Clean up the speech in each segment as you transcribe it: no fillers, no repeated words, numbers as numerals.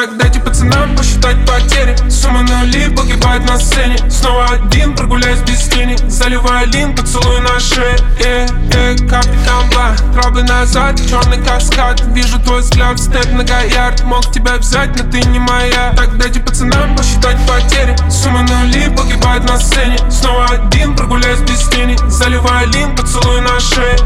Так дайте пацанам посчитать потери. Сумма нули погибает на сцене. Снова один прогуляюсь без тени. Заливаю лин, поцелуй на шее. Капли камбла, травы назад, черный каскад. Вижу твой взгляд, степ на Гоярд. Мог тебя взять, но ты не моя. Так дайте пацанам посчитать потери. Сумма нули погибает на сцене. Снова один прогуляюсь без тени. Заливаю лин, поцелуй на шее.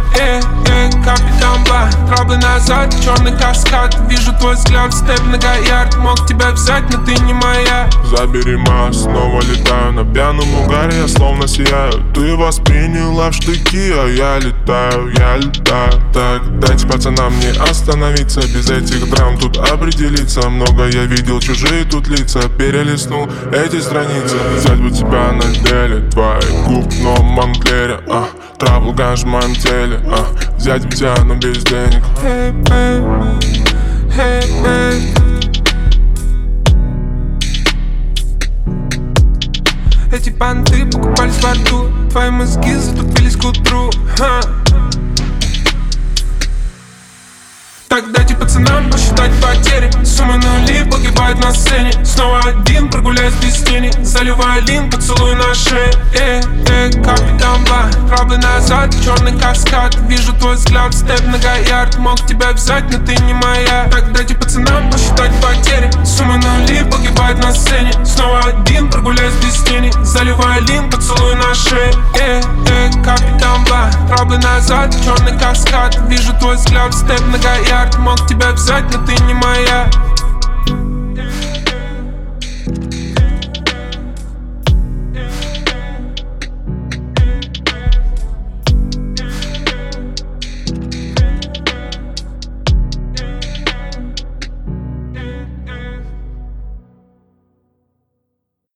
Капли камбла, травы назад, черный каскад. Вижу твой взгляд, степ на Гоярд. Мог тебя взять, но ты не моя. Забери Марс, снова летаю. На пьяном угаре я словно сияю. Ты восприняла в штыки, а я летаю, я летаю. Так, дайте пацанам не остановиться. Без этих драм тут определиться. Много я видел, чужие тут лица. Перелистнул эти страницы. Взять бы тебя на деле. Твоих губ, но манклере, травлган в моем теле, взять бы тебя, но без денег. Hey, baby. Hey, baby. Эти понты покупались в аду. Твои мозги затупились к утру. Так дайте пацанам посчитать потери. Сумма нули погибает на сцене. Снова один прогуляюсь без тени. Заливаю лин, поцелуй на шее. Капли камбла, травы назад, черный каскад. Вижу твой взгляд, степ на Гоярд. Мог тебя взять, но ты не моя. Так дайте пацанам посчитать потери. Сумма нули погибает на сцене. Снова один прогуляюсь без тени. Заливаю лин, поцелуй на шее. Капли камбла, травы назад, черный каскад. Вижу твой взгляд, степ на Гоярд. Мог тебя взять, но ты не моя.